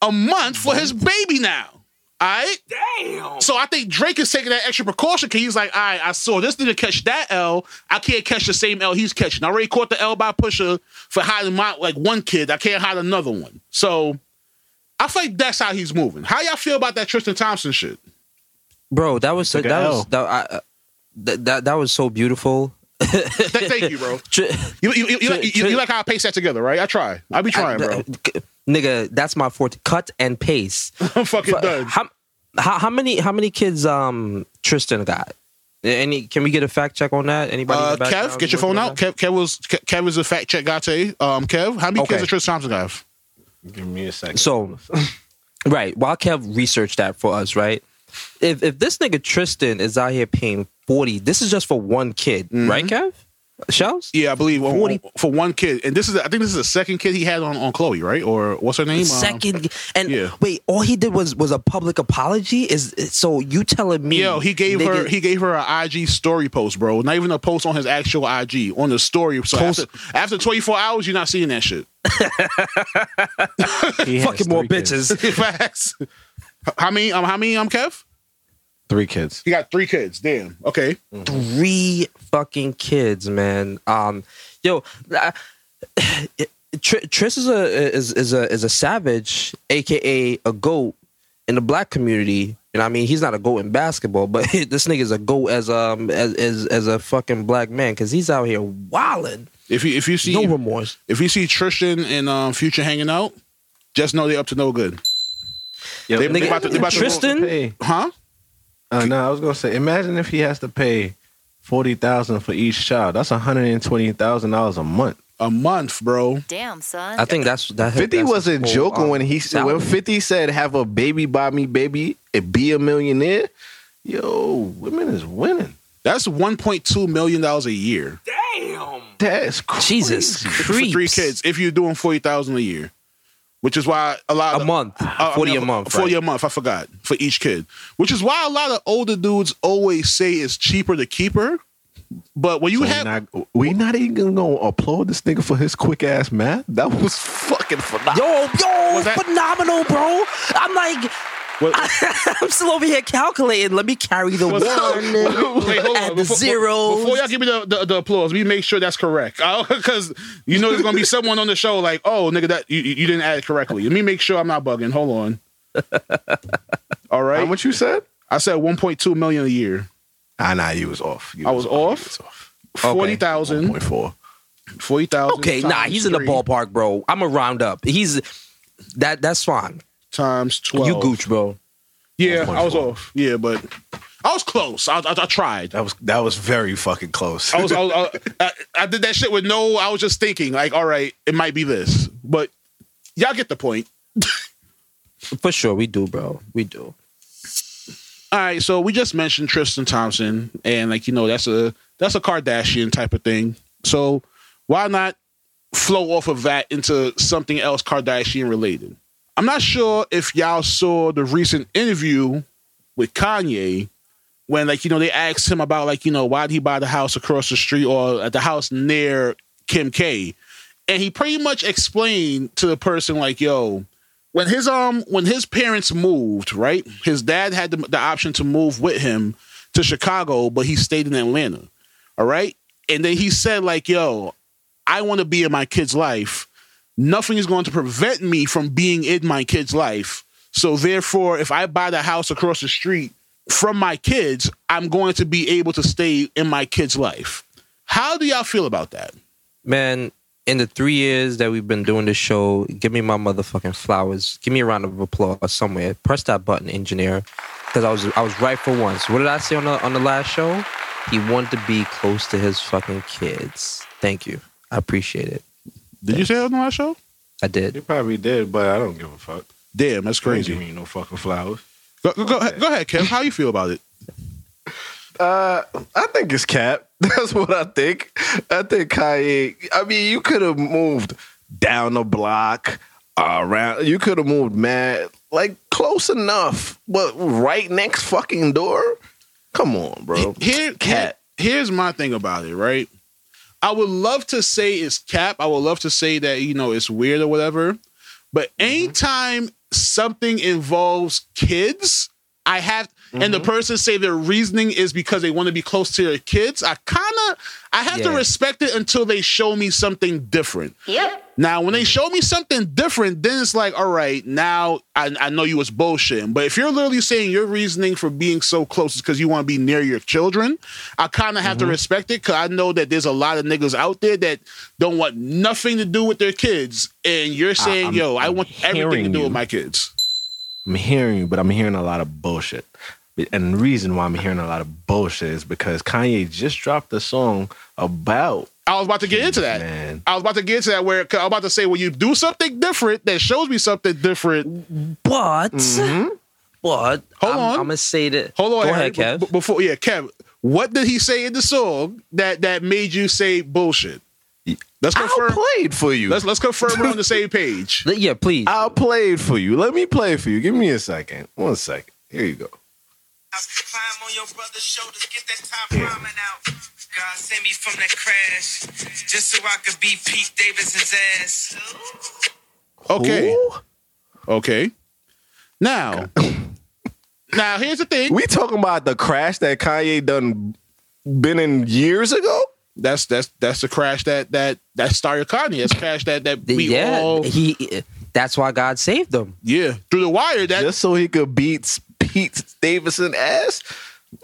a month for his baby now, all right? Damn. So I think Drake is taking that extra precaution because he's like, all right, I saw this nigga catch that L. I can't catch the same L he's catching. I already caught the L by Pusha for hiding my, like, one kid. I can't hide another one. So... I think that's how he's moving. How y'all feel about that Tristan Thompson shit, bro? That was like that was that, I, that, that that was so beautiful. Thank you, bro. Tr- you, you, you, you, like, you, you like how I paste that together, right? I try. I be trying, I, bro. Nigga, that's my fourth cut and paste. I'm fucking but done. How, how, how many how many kids um Tristan got? Any? Can we get a fact check on that? Anybody? Uh, Kev, get your phone out. Kev, Kev was Kev, Kev was a fact check guy today. Um, Kev, how many okay. kids does Tristan Thompson have? Give me a second. So, right, while Kev researched that for us, right? If if this nigga Tristan is out here paying forty, this is just for one kid, mm-hmm. right, Kev? Shells? Yeah, I believe forty for one kid, and this is I think this is the second kid he had on, on Khloe, right? Or what's her name? Second, um, and yeah. wait, all he did was was a public apology. Is so you telling me? Yo, he gave nigga, her he gave her an I G story post, bro. Not even a post on his actual I G on the story. So after, after twenty four hours, you're not seeing that shit. Fucking more bitches. How many? Um, how many? Um, Kev. Three kids. He got three kids. Damn. Okay. Mm-hmm. Three fucking kids, man. Um, yo, I, Tr- Tris is a is is a is a savage, aka a goat in the black community. And I mean, he's not a goat in basketball, but this nigga's a goat as um as as, as a fucking black man because he's out here wilding. If you if you see no remorse. If you see Tristan and um, Future hanging out, just know they're up to no good. Yo, they, nigga, they about to, they about Tristan, to pay. Huh? Uh, no, I was gonna say. Imagine if he has to pay forty thousand for each child. That's one hundred and twenty thousand dollars a month. A month, bro. Damn, son. I think that's that. Fifty that's wasn't whole, joking uh, when he said when Fifty said, "Have a baby by me, baby, and be a millionaire." Yo, women is winning. That's one point two million dollars a year. Damn, that's crazy. Jesus Christ. For three kids, if you're doing forty thousand a year. Which is why a lot of... A month. Uh, forty I mean, a month. forty right? a month, I forgot. For each kid. Which is why a lot of older dudes always say it's cheaper to keep her. But when you so have... Not, we not even going to applaud this nigga for his quick-ass math? That was fucking phenomenal. Yo, yo, that- phenomenal, bro. I'm like... I, I'm still over here calculating. Let me carry the one and the zero. Before y'all give me the, the, the applause, we make sure that's correct. Because you know there's going to be someone on the show like, oh, nigga, that you, you didn't add it correctly. Let me make sure I'm not bugging. Hold on. All right. How much you said? I said one point two million dollars a year. Ah, nah, you was off. You I was, was off. off. forty thousand. Okay. one point four. forty thousand. Okay, nah, he's three. In the ballpark, bro. I'm a round up. He's that. That's fine. Times twelve. You gooch, bro. Yeah, I was off. Yeah, but I was close. I, I, I tried. That was that was very fucking close. I was. I, was I, I did that shit with no. I was just thinking, like, all right, it might be this, but y'all get the point. For sure, we do, bro. We do. All right, so we just mentioned Tristan Thompson, and like you know, that's a that's a Kardashian type of thing. So why not flow off of that into something else Kardashian related. I'm not sure if y'all saw the recent interview with Kanye when, like, you know, they asked him about, like, you know, why did he buy the house across the street or at the house near Kim K? And he pretty much explained to the person, like, yo, when his um when his parents moved, right, his dad had the, the option to move with him to Chicago, but he stayed in Atlanta. All right. And then he said, like, yo, I want to be in my kid's life. Nothing is going to prevent me from being in my kid's life. So therefore, if I buy the house across the street from my kids, I'm going to be able to stay in my kid's life. How do y'all feel about that? Man, in the three years that we've been doing this show, give me my motherfucking flowers. Give me a round of applause somewhere. Press that button, engineer, because I was I was right for once. What did I say on the on the last show? He wanted to be close to his fucking kids. Thank you. I appreciate it. Did Thanks. You say that on the last show? I did. You probably did, but I don't give a fuck. Damn, that's crazy. You ain't no fucking flowers. Go, go, go, ahead. go ahead, Kev. How you feel about it? Uh, I think it's cap. That's what I think. I think Kanye... I mean, you could have moved down the block, uh, around... You could have moved mad, like, close enough, but right next fucking door? Come on, bro. Here, cap. Here, here's my thing about it, right? I would love to say it's cap. I would love to say that, you know, it's weird or whatever. But anytime mm-hmm. something involves kids, I have, mm-hmm. and the person say their reasoning is because they want to be close to their kids, I kind of, I have yeah. to respect it until they show me something different. Yep. Now, when mm-hmm. they show me something different, then it's like, all right, now I, I know you was bullshitting. But if you're literally saying your reasoning for being so close is because you want to be near your children, I kind of have mm-hmm. to respect it because I know that there's a lot of niggas out there that don't want nothing to do with their kids. And you're saying, I, I'm, yo, I I'm want everything to do you. With my kids. I'm hearing you, but I'm hearing a lot of bullshit. And the reason why I'm hearing a lot of bullshit is because Kanye just dropped a song about... I was about to get kids, into that. Man. I was about to get into that where... I was about to say, well, you do something different that shows me something different. But... Mm-hmm. But... Hold I'm, on. I'm going to say that... Hold on. Go ahead, Kev. B- before, yeah, Kev, what did he say in the song that, that made you say bullshit? Let's confirm. I'll play it for you. Let's let's confirm we're on the same page. Yeah, please. I'll play it for you. Let me play it for you. Give me a second. One second. Here you go. Climb on your brother's shoulders, get that top climbing out. God send me from that crash, just so I could beat Pete Davidson's ass. Okay. Ooh. Okay. Now, now here's the thing. We talking about the crash that Kanye done been in years ago. That's that's that's the crash that that that started Kanye. That's crash that that we yeah, all. He. That's why God saved him. Yeah, through the wire. That just so he could beat Pete Davidson ass.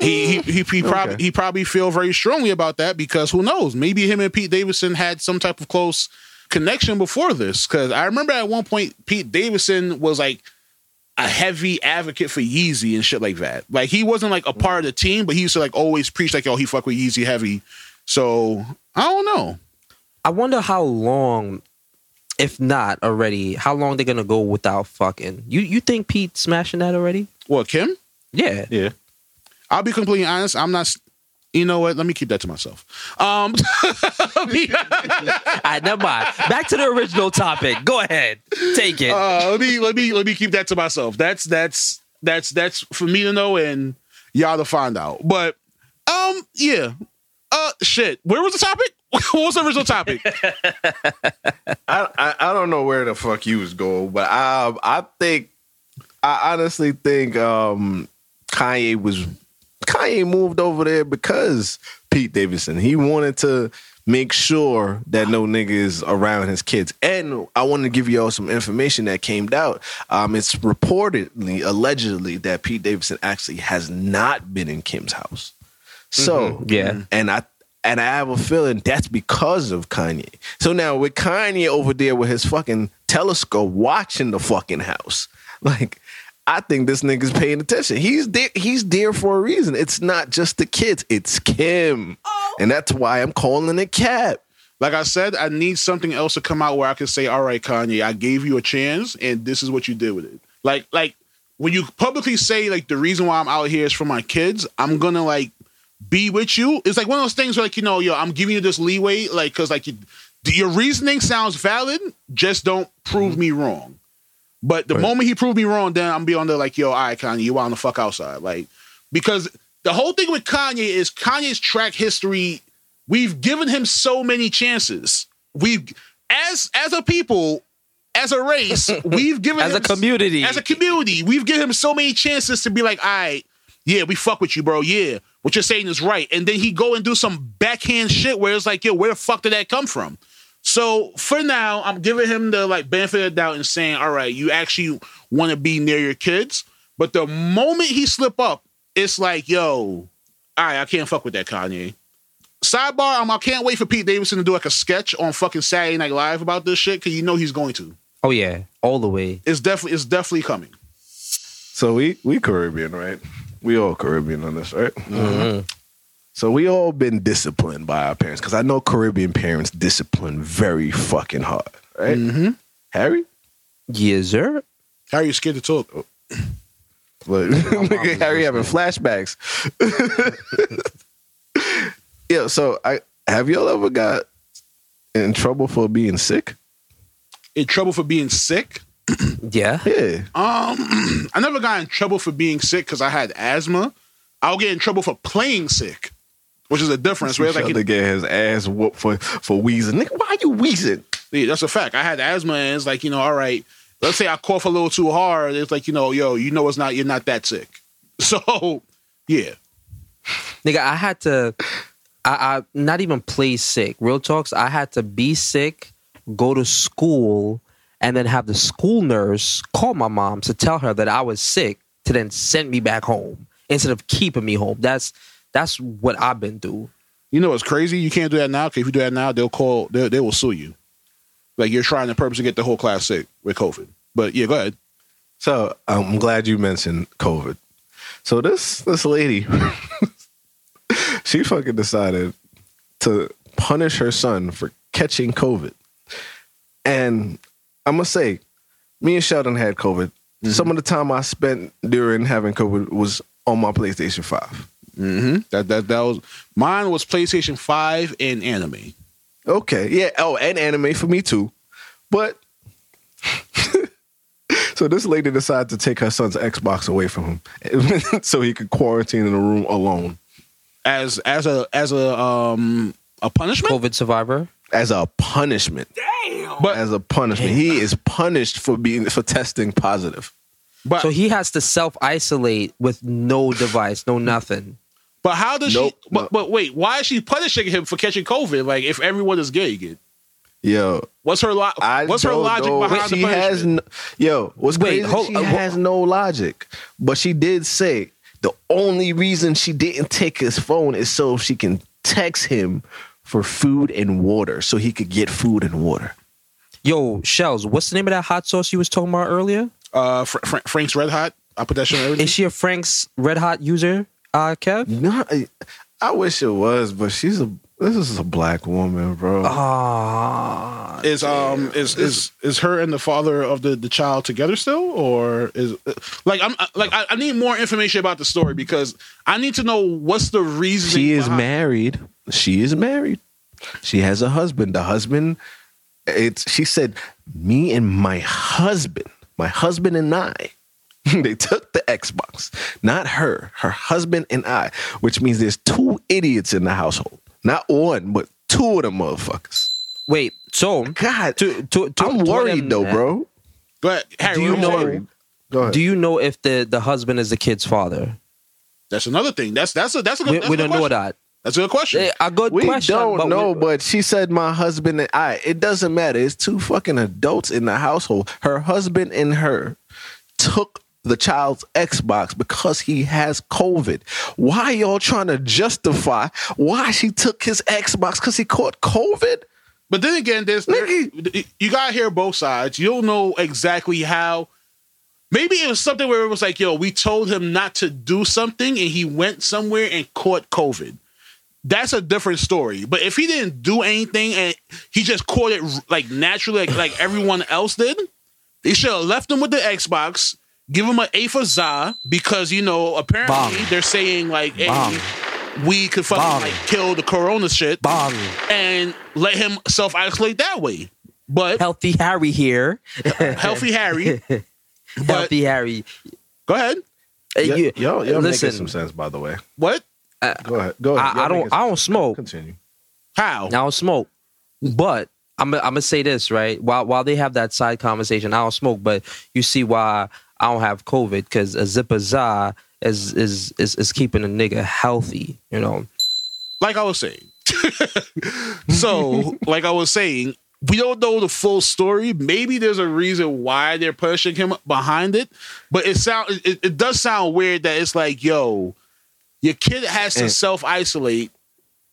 He he he, he probably okay. he probably feel very strongly about that because who knows? Maybe him and Pete Davidson had some type of close connection before this. Because I remember at one point Pete Davidson was like a heavy advocate for Yeezy and shit like that. Like he wasn't like a part of the team, but he used to like always preach like, "Yo, he fuck with Yeezy heavy." So, I don't know. I wonder how long, if not already, how long they're going to go without fucking. You you think Pete's smashing that already? What, Kim? Yeah. Yeah. I'll be completely honest. I'm not... You know what? Let me keep that to myself. Um, All right, never mind. Back to the original topic. Go ahead. Take it. Uh, let me let me let me keep that to myself. That's that's that's that's for me to know and y'all to find out. But, um, yeah. Uh, shit. Where was the topic? What was the original topic? I, I I don't know where the fuck you was going, but I I think I honestly think um Kanye was Kanye moved over there because Pete Davidson. He wanted to make sure that no nigga is around his kids. And I want to give y'all some information that came out. Um, it's reportedly, allegedly, that Pete Davidson actually has not been in Kim's house. So mm-hmm. yeah, and I and I have a feeling that's because of Kanye. So now with Kanye over there with his fucking telescope watching the fucking house, like I think this nigga's paying attention. He's there. He's there for a reason. It's not just the kids. It's Kim, oh. and that's why I'm calling it cap. Like I said, I need something else to come out where I can say, "All right, Kanye, I gave you a chance, and this is what you did with it." Like like when you publicly say like the reason why I'm out here is for my kids, I'm gonna like. Be with you. It's like one of those things where, like, you know, yo, I'm giving you this leeway, like, cause like you, Your reasoning sounds valid, just don't prove me wrong. But the right. moment he proved me wrong, then I'm going to be on there like, yo, all right, Kanye, you wild the fuck outside. Like, because the whole thing with Kanye is Kanye's track history, we've given him so many chances. We've, as, as a people, as a race, we've given as him... As a community. As a community, we've given him so many chances to be like, all right, yeah, we fuck with you, bro, yeah. What you're saying is right. And then he go and do some backhand shit where it's like, yo, where the fuck did that come from? So for now, I'm giving him the like benefit of the doubt and saying, all right, you actually want to be near your kids. But the moment he slip up, it's like, yo, all right, I can't fuck with that, Kanye. Sidebar, um, I can't wait for Pete Davidson to do like a sketch on fucking Saturday Night Live about this shit because you know he's going to. Oh, yeah. All the way. It's definitely it's definitely coming. So we we Caribbean, right? We all Caribbean on this, right? Mm-hmm. So we all been disciplined by our parents because I know Caribbean parents discipline very fucking hard, right? Mm-hmm. Harry? Yes, sir. Harry's scared to talk. Oh. Look, Harry having flashbacks. Yeah, so I have y'all ever got in trouble for being sick? In trouble for being sick? Yeah. Yeah. Um, I never got in trouble for being sick because I had asthma. I'll get in trouble for playing sick, which is a difference. Where like he get his ass whooped for for wheezing. Nigga, why are you wheezing? Yeah, that's a fact. I had asthma, and it's like you know, all right. Let's say I cough a little too hard. It's like you know, yo, you know, it's not you're not that sick. So, yeah. Nigga, I had to. I, I not even play sick. Real talks. I had to be sick, go to school, and then have the school nurse call my mom to tell her that I was sick to then send me back home instead of keeping me home. That's that's what I've been through. You know what's crazy? You can't do that now because if you do that now, they'll call. They they will sue you. Like you're trying to purposely get the whole class sick with COVID. But yeah, go ahead. So um, I'm glad you mentioned COVID. So this this lady, she fucking decided to punish her son for catching COVID. And I'm going to say, me and Sheldon had COVID. Mm-hmm. Some of the time I spent during having COVID was on my PlayStation five. Mm-hmm. That that that was mine was PlayStation five and anime. Okay. Yeah. Oh, and anime for me too. But so this lady decided to take her son's Xbox away from him so he could quarantine in a room alone. As as a as a um a punishment? COVID survivor? As a punishment. Damn. But, as a punishment. Damn. He is punished for being for testing positive. But, so he has to self-isolate with no device, no nothing. But how does nope, she... But, no. but wait, why is she punishing him for catching COVID? Like, if everyone is gay again? Yo. What's her, lo- what's her logic know. behind she the punishment? Has no, yo, what's wait, crazy? Hold, she uh, has no logic. But she did say the only reason she didn't take his phone is so she can text him for food and water, so he could get food and water. Yo, Shells, what's the name of that hot sauce you was talking about earlier? Uh, Fra- Fra- Frank's Red Hot. I put that shit on everything. Is she a Frank's Red Hot user, uh, Kev? No, I, I wish it was, but she's a this is a black woman, bro. Ah, is um is, is is her and the father of the, the child together still, or is like I'm like I, I need more information about the story because I need to know what's the reason. She is behind- married. She is married. She has a husband. The husband, it's she said, me and my husband. My husband and I, they took the Xbox. Not her, her husband and I, which means there's two idiots in the household. Not one, but two of them motherfuckers. Wait, so God, to, to, to, I'm worried them, though, man. Bro. But Harry, do you know? Go ahead. Do you know if the, the husband is the kid's father? That's another thing. That's that's a that's a good. We, we don't question. know that. That's a good question. A good we question. We don't but know, we, but she said my husband and I. It doesn't matter. It's two fucking adults in the household. Her husband and her took the child's Xbox because he has COVID. Why y'all trying to justify why she took his Xbox because he caught COVID? But then again, there's there, you got to hear both sides. You don't know exactly how. Maybe it was something where it was like, yo, we told him not to do something and he went somewhere and caught COVID. That's a different story. But if he didn't do anything and he just caught it like naturally, like, like everyone else did, they should have left him with the Xbox, give him an A for za because, you know, apparently Bomb. they're saying like, hey, we could fucking like kill the corona shit Bong. and let him self-isolate that way. But Healthy Harry here. Healthy Harry. But, Healthy Harry. Go ahead. Uh, you, y'all, y'all listen, making some sense, by the way. What? Uh, go ahead. Go ahead. I, I don't. I don't smoke. Continue. How? I don't smoke. But I'm. I'm gonna say this right. While while they have that side conversation, I don't smoke. But you see why I don't have COVID, because a zipper za is is is is keeping a nigga healthy. You know. Like I was saying. so, like I was saying, we don't know the full story. Maybe there's a reason why they're pushing him behind it, but it sound it, it does sound weird that it's like, yo, your kid has to self isolate.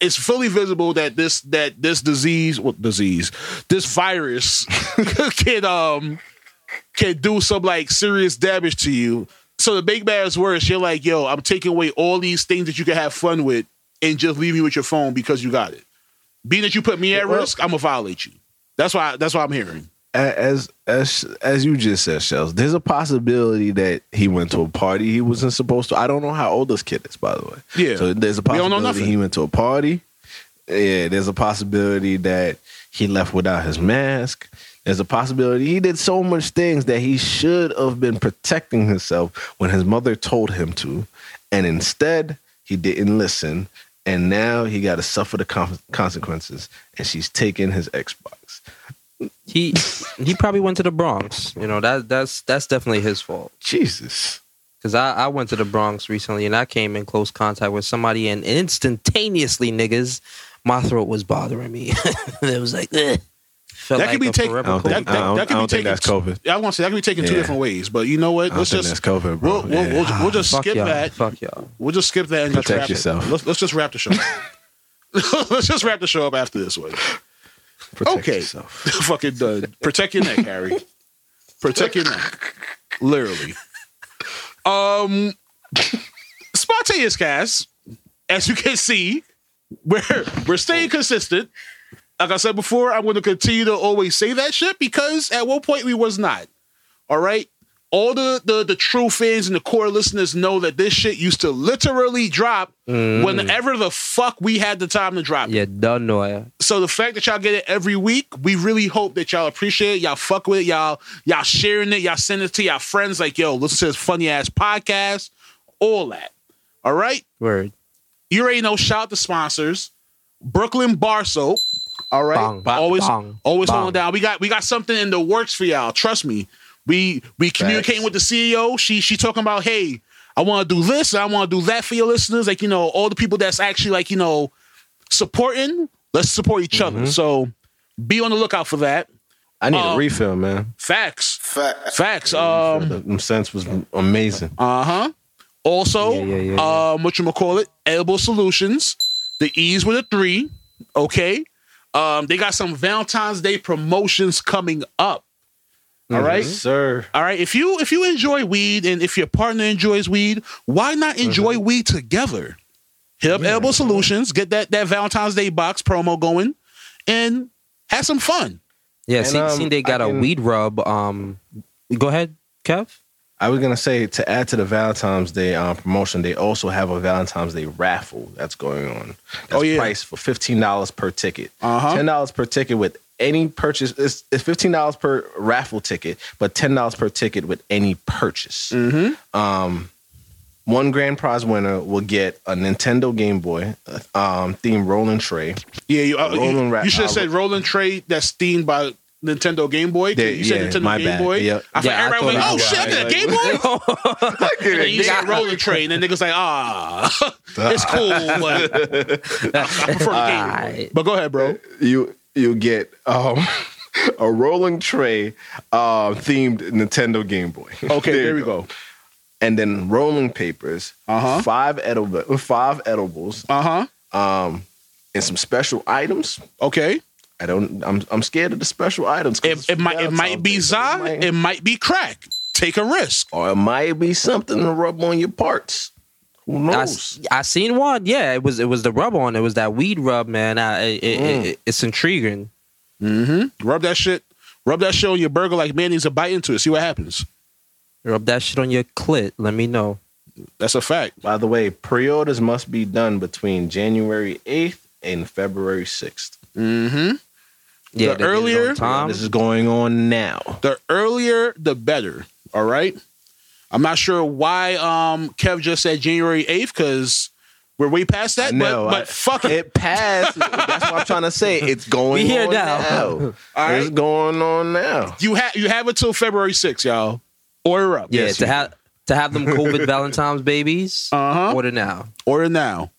It's fully visible that this that this disease, what well, disease, this virus can um can do some like serious damage to you. So the big bad's worse. You're like, yo, I'm taking away all these things that you can have fun with, and just leave me with your phone because you got it. Being that you put me at well, risk, I'm gonna violate you. That's why. That's why I'm hearing. As as as you just said, Shells, there's a possibility that he went to a party he wasn't supposed to. I don't know how old this kid is, by the way. Yeah. So there's a possibility he went to a party. Yeah. There's a possibility that he left without his mask. There's a possibility he did so much things that he should have been protecting himself when his mother told him to, and instead he didn't listen. And now he got to suffer the con- consequences, and she's taking his Xbox. He he probably went to the Bronx. You know, that that's that's definitely his fault. Jesus. Because I, I went to the Bronx recently, and I came in close contact with somebody, and instantaneously, niggas, my throat was bothering me. It was like, ugh. Felt that, like could be take, that, that, that, that could be taken. That could be taken. I want to say that could be taken yeah. two different ways. But you know what? Let's just that's COVID, bro. We'll, yeah. we'll, we'll, we'll just skip y'all. that. Fuck y'all. We'll just skip that and protect yourself. Let's, let's just wrap the show. up. Let's just wrap the show up after this one. Protect okay. yourself. Fucking done. Protect your neck, Harry. Protect your neck. Literally. Um, Spontaneous Cast. As you can see, we're we're staying consistent. Like I said before, I'm going to continue to always say that shit because at one point we was not. All right? All the, the, the true fans and the core listeners know that this shit used to literally drop mm. whenever the fuck we had the time to drop it. Yeah, don't know it. So the fact that y'all get it every week, we really hope that y'all appreciate it. Y'all fuck with it. Y'all, y'all sharing it. Y'all sending it to y'all friends like, yo, listen to this funny-ass podcast. All that. All right? Word. You already know. Shout out to sponsors. Brooklyn Bar Soap. All right, bong, bong, always, bong, always bong. holding down. We got, we got something in the works for y'all. Trust me. We, we communicating with the C E O. She, she talking about, hey, I want to do this and I want to do that for your listeners. Like, you know, all the people that's actually like, you know, supporting. Let's support each mm-hmm. other. So be on the lookout for that. I need um, a refill, man. Facts, facts, facts. Um, the, the sense was amazing. Uh huh. Also, yeah, yeah, yeah, yeah. um, what you call it? Edible Solutions. The E's with a three. Okay. Um, they got some Valentine's Day promotions coming up. All mm-hmm. right, sir. All right. If you if you enjoy weed and if your partner enjoys weed, why not enjoy mm-hmm. weed together? Hit up yeah. Edible Solutions. Get that, that Valentine's Day box promo going, and have some fun. Yeah, and, see, um, see, they got I a can... weed rub. Um, go ahead, Kev. I was gonna say to add to the Valentine's Day um, promotion, they also have a Valentine's Day raffle that's going on. That's oh, yeah. priced for fifteen dollars per ticket. Uh-huh. Ten dollars per ticket with any purchase. It's, it's fifteen dollars per raffle ticket, but ten dollars per ticket with any purchase. Mm-hmm. Um, one grand prize winner will get a Nintendo Game Boy um, themed rolling tray. Yeah, you uh, rolling you, ra- you should have uh, said rolling tray that's themed by Nintendo Game Boy. You yeah, said Nintendo my Game bad. Boy. Yep. I yeah, everybody I was like, "Oh shit, I got a Game Boy." And then you said rolling train, and niggas like, "Ah, it's cool, but I prefer the Game Boy." But go ahead, bro. You you get um, a rolling tray uh, themed Nintendo Game Boy. Okay, there, there we go. go. And then rolling papers. Uh huh. Five edible, five edibles. Uh huh. Um, and some special items. Okay. I don't. I'm. I'm scared of the special items. It, it might. It might be za. It might be crack. Take a risk, or it might be something to rub on your parts. Who knows? I, I seen one. Yeah, it was. It was the rub on. It was that weed rub, man. I, it, mm. it, it, it's intriguing. Mm-hmm. Rub that shit. Rub that shit on your burger like mayonnaise and bite into it. See what happens. Rub that shit on your clit. Let me know. That's a fact. By the way, pre-orders must be done between January eighth and February sixth. Mm-hmm. Yeah, the earlier time. This is going on now. The earlier, the better. All right. I'm not sure why um, Kev just said January eighth because we're way past that. No, but, but I, fuck it. It passed. That's what I'm trying to say. It's going we here on now. now. All right. It's going on now. You have you have until February sixth, y'all. Order up. Yeah, yes, to have to have them COVID Valentine's babies. Uh-huh. Order now. Order now.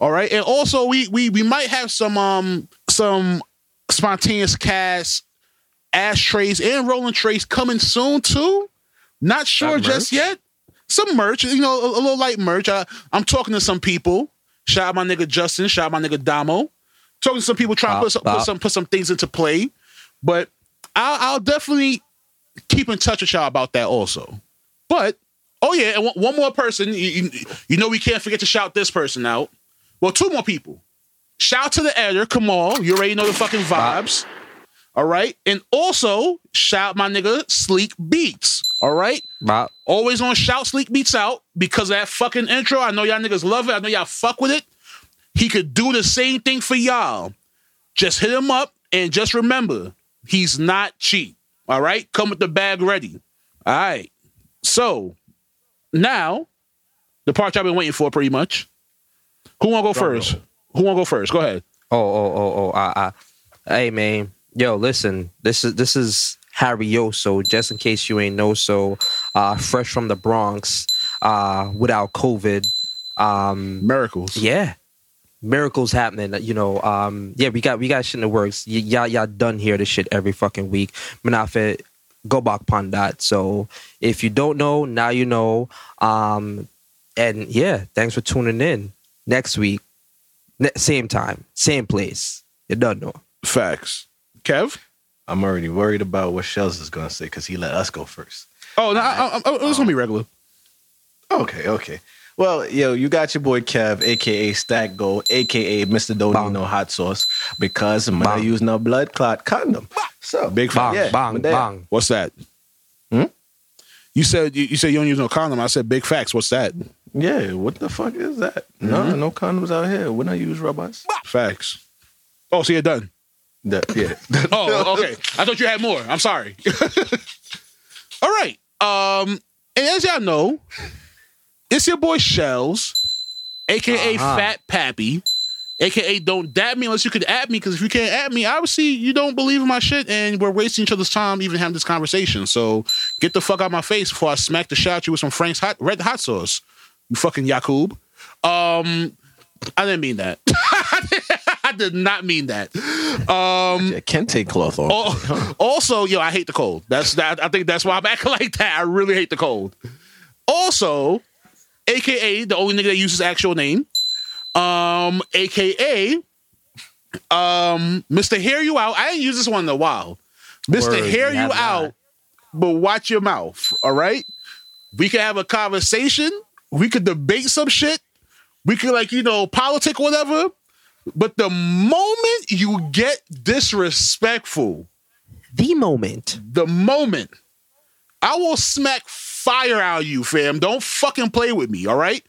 All right. And also we we we might have some um some spontaneous cast ashtrays and rolling trays coming soon too. Not sure just yet. Some merch, you know, a, a little light merch. I, I'm talking to some people. Shout out my nigga Justin. Shout out my nigga Damo. Talking to some people, trying to put some, put some put some things into play. But I'll, I'll definitely keep in touch with y'all about that also. But oh yeah, and one, one more person. You, you, you know we can't forget to shout this person out. Well, two more people. Shout out to the editor, Kamal. You already know the fucking vibes. Bop. All right. And also, shout out my nigga Sleek Beats. All right. Bop. Always on shout Sleek Beats out because of that fucking intro. I know y'all niggas love it. I know y'all fuck with it. He could do the same thing for y'all. Just hit him up and just remember, he's not cheap. All right. Come with the bag ready. All right. So now, the part y'all been waiting for pretty much. Who wanna go Don't first? Know. Who wanna go first? Go ahead. Oh, oh, oh, oh. I, I, hey, man. Yo, listen. This is this is Harrioso. Just in case you ain't know, so uh, fresh from the Bronx, uh, without COVID, um, miracles. Yeah, miracles happening. You know. Um, yeah, we got we got shit in the works. Y- y'all y'all done hear this shit every fucking week. Manafit, go back pon that. So if you don't know, now you know. Um, and yeah, thanks for tuning in. Next week. Same time, same place. You don't know. Facts. Kev? I'm already worried about what Shells is going to say because he let us go first. Oh, no, I, I, I, it was going to be regular. Okay, okay. Well, yo, you got your boy Kev, a k a. Stack Gold, a k a. Mister Don't Need No Hot Sauce because I'm not using a blood clot condom. Bang. So, big bang, yeah, bang, bang. What's that? Hmm? You said you, you said you don't use no condom. I said big facts. What's that? Yeah, what the fuck is that? Mm-hmm. No, no condoms out here. When I use robots. Facts. Oh, so you're done? The, yeah. Oh, okay. I thought you had more. I'm sorry. All right. Um, and as y'all know, it's your boy Shells, a k a. Uh-huh. Fat Pappy, a k a. Don't dab me unless you could add me, because if you can't add me, obviously you don't believe in my shit, and we're wasting each other's time even having this conversation. So get the fuck out of my face before I smack the shit out you with some Frank's hot, red hot sauce. You fucking Yakub. Um, I didn't mean that. I did not mean that. Um, I can take cloth off. Also, yo, I hate the cold. That's that. I think that's why I'm acting like that. I really hate the cold. Also, a k a the only nigga that uses actual name, um, a k a. Um, Mister Hear You Out. I ain't used this one in a while. Mister Word, Hear You Out, not. But watch your mouth, all right? We can have a conversation. We could debate some shit. We could, like, you know, politic or whatever. But the moment you get disrespectful. The moment. The moment. I will smack fire out of you, fam. Don't fucking play with me, all right?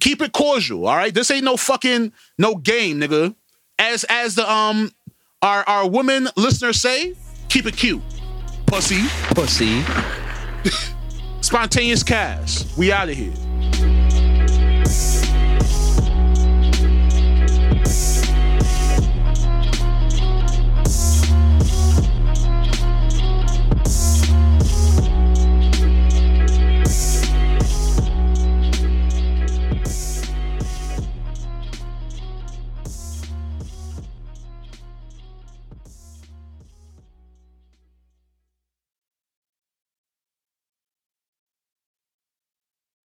Keep it cordial, all right? This ain't no fucking, no game, nigga. As as the, um, our, our women listeners say, keep it cute. Pussy. Pussy. Spontaneous Cast. We out of here.